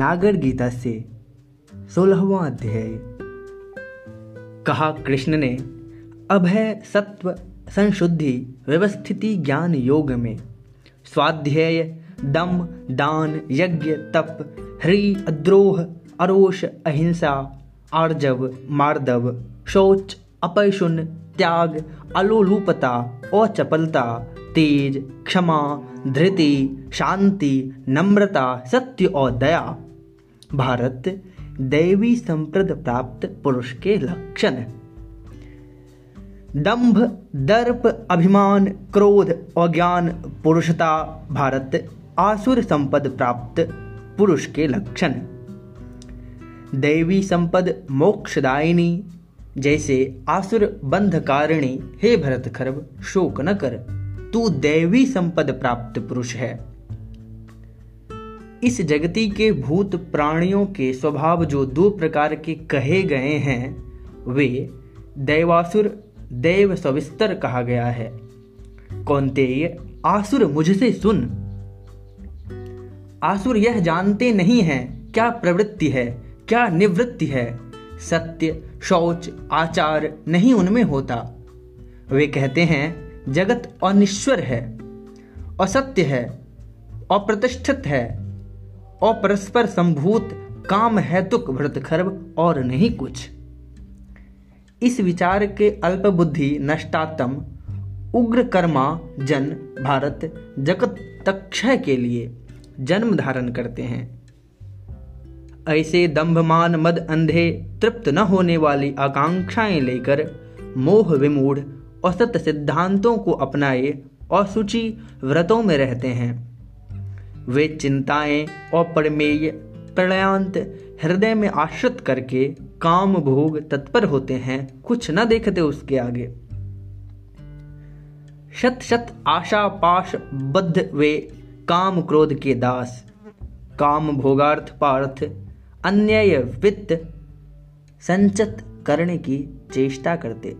नागर गीता से 16वां अध्याय। कहा कृष्ण ने, अब है सत्व संशुद्धि व्यवस्थिति ज्ञान योग में स्वाध्याय, दम, दान, यज्ञ, तप, ह्री, अद्रोह, अरोष, अहिंसा, आर्जव, मार्दव, शौच, अपशुन, त्याग, अलोलुपता, अचपलता, तेज, क्षमा, धृति, शांति, नम्रता, सत्य और दया भारत दैवी संप्रद प्राप्त पुरुष के लक्षण। दंभ, दर्प, अभिमान, क्रोध, अज्ञान, पुरुषता भारत आसुर संपद प्राप्त पुरुष के लक्षण। दैवी संपद मोक्षदायिनी जैसे आसुर बंधकारिणी हे भरतखर्व शोक न कर, तू दैवी संपद प्राप्त पुरुष है। इस जगती के भूत प्राणियों के स्वभाव जो दो प्रकार के कहे गए हैं वे दैवासुर, दैव सविस्तर कहा गया है। कौन्तेय, आसुर मुझसे सुन। आसुर यह जानते नहीं हैं क्या प्रवृत्ति है, क्या निवृत्ति है। सत्य, शौच, आचार नहीं उनमें होता। वे कहते हैं जगत अनिश्वर है, असत्य है, अप्रतिष्ठित है, अपरस्पर संभूत, काम हेतुक भृतखर्व और नहीं कुछ। इस विचार के अल्पबुद्धि नष्टात्म उग्र कर्मा जन भारत जगत तक्षय के लिए जन्म धारण करते हैं। ऐसे दंभमान मद अंधे तृप्त न होने वाली आकांक्षाएं लेकर मोह विमूढ़ असत सिद्धांतों को अपनाए असुचि व्रतों में रहते हैं। वे चिंताएं अपरमेय प्रलयांत हृदय में आश्रित करके काम भोग तत्पर होते हैं, कुछ न देखते उसके आगे। शत शत आशा पाश बद्ध वे काम क्रोध के दास, काम भोगार्थ पार्थ अन्याय वित्त संचित करने की चेष्टा करते।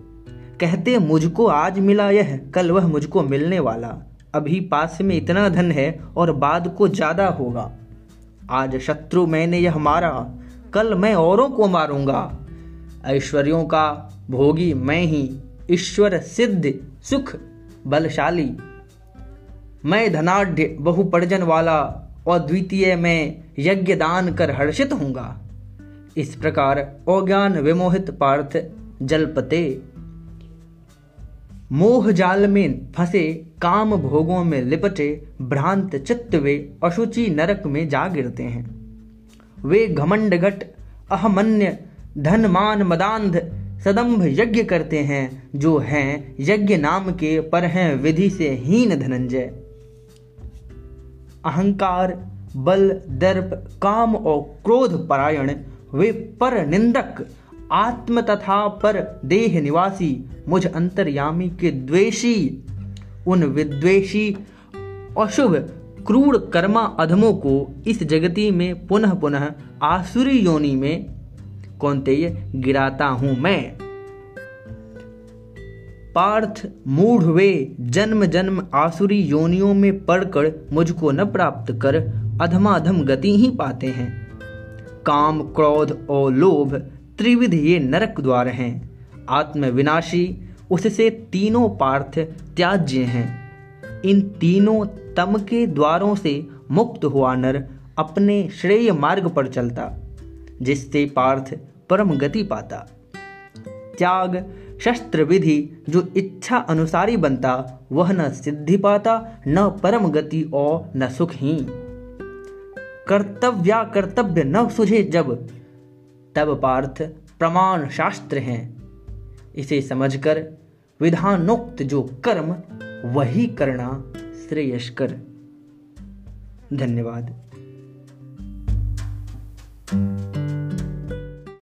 कहते मुझको आज मिला यह, कल वह मुझको मिलने वाला, अभी पास में इतना धन है और बाद को ज्यादा होगा। आज शत्रु मैंने यह मारा, कल मैं औरों को मारूंगा। ऐश्वर्यों का भोगी मैं ही, ईश्वर सिद्ध सुख बलशाली मैं, धनाढ़ बहुपर्जन वाला और द्वितीय में यज्ञ दान कर हर्षित होऊंगा। इस प्रकार अज्ञान विमोहित पार्थ जलपते मोह जाल में फंसे, काम भोगों में लिपटे भ्रांत चित्त वे अशुचि नरक में जा गिरते हैं। वे घमंड घट अहमन्य धनमान मदांध सदंभ यज्ञ करते हैं, जो हैं यज्ञ नाम के पर हैं विधि से हीन धनंजय। अहंकार, बल, दर्प, काम और क्रोध परायण वे पर निंदक आत्म तथा पर देह निवासी, मुझ अंतर्यामी के द्वेषी, उन विद्वेषी अशुभ क्रूर कर्मा अधमों को इस जगती में पुनः पुनः आसुरी योनि में कौन्तेय गिराता हूं मैं। पार्थ मूढ़ वे जन्म जन्म आसुरी योनियों में पड़कर मुझको न प्राप्त कर अधमाधम गति ही पाते हैं। काम, क्रोध और लोभ त्रिविध ये नरक द्वार हैं, आत्मविनाशी उससे तीनों पार्थ त्याज्य हैं। इन तीनों तम के द्वारों से मुक्त हुआ नर अपने श्रेय मार्ग पर चलता, जिससे पार्थ परम गति पाता। त्याग, शस्त्र विधि जो इच्छा अनुसारी बनता वह न सिद्धि पाता, न परम गति और न सुखहीन। कर्तव्या कर्तव्य न सुझे जब, तब पार्थ प्रमाण शास्त्र हैं। इसे समझकर विधानोक्त जो कर्म वही करना श्रेयस्कर। धन्यवाद।